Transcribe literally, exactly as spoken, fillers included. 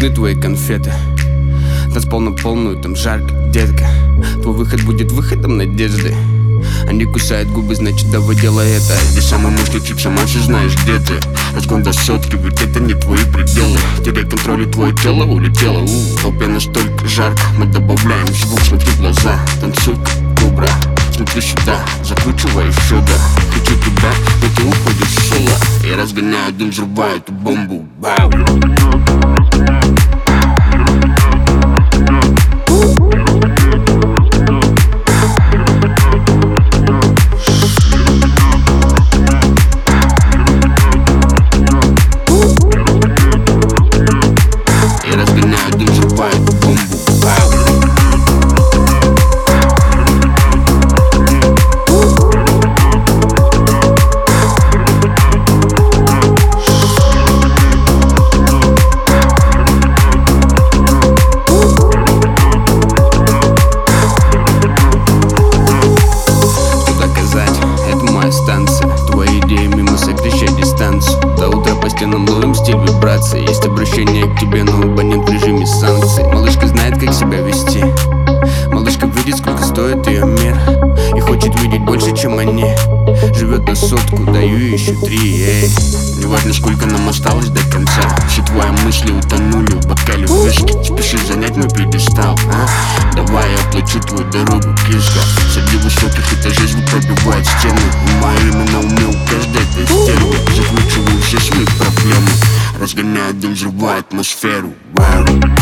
нужны твои конфеты. Танцпол на полную, там жарко, детка. Твой выход будет выходом надежды. Они кусают губы, значит давай делай это. Ты самый мужик, чуть шаманши, знаешь где ты. Отклон за сотки, ведь это не твои пределы. Теряй контроль, и твое тело улетело. У, толпе настолько жарко, мы добавляем звук, смотри в глаза. Танцуй-ка, кобра, смотри сюда, закручивай сюда. Хочу тебя, но ты уходишь в соло. Я разгоняю дым, взрываю эту бомбу. Бау. Есть обращение к тебе, но абонент в режиме санкций. Малышка знает, как себя вести. Малышка видит, сколько стоит ее мир, и хочет видеть больше, чем они. Живет на сотку, даю еще три, эй. Неважно, сколько нам осталось до конца. Все твои мысли утонули в бокале вышки. Спеши занять мой пьедестал, а? Давай я оплачу твою дорогу, киска. Среди высоких этажей звук пробивает стены. Мое имя на уме у каждой этой стервы. Закручиваю все свои проблемы. Разгоняет дым, взрывает атмосферу. Вау.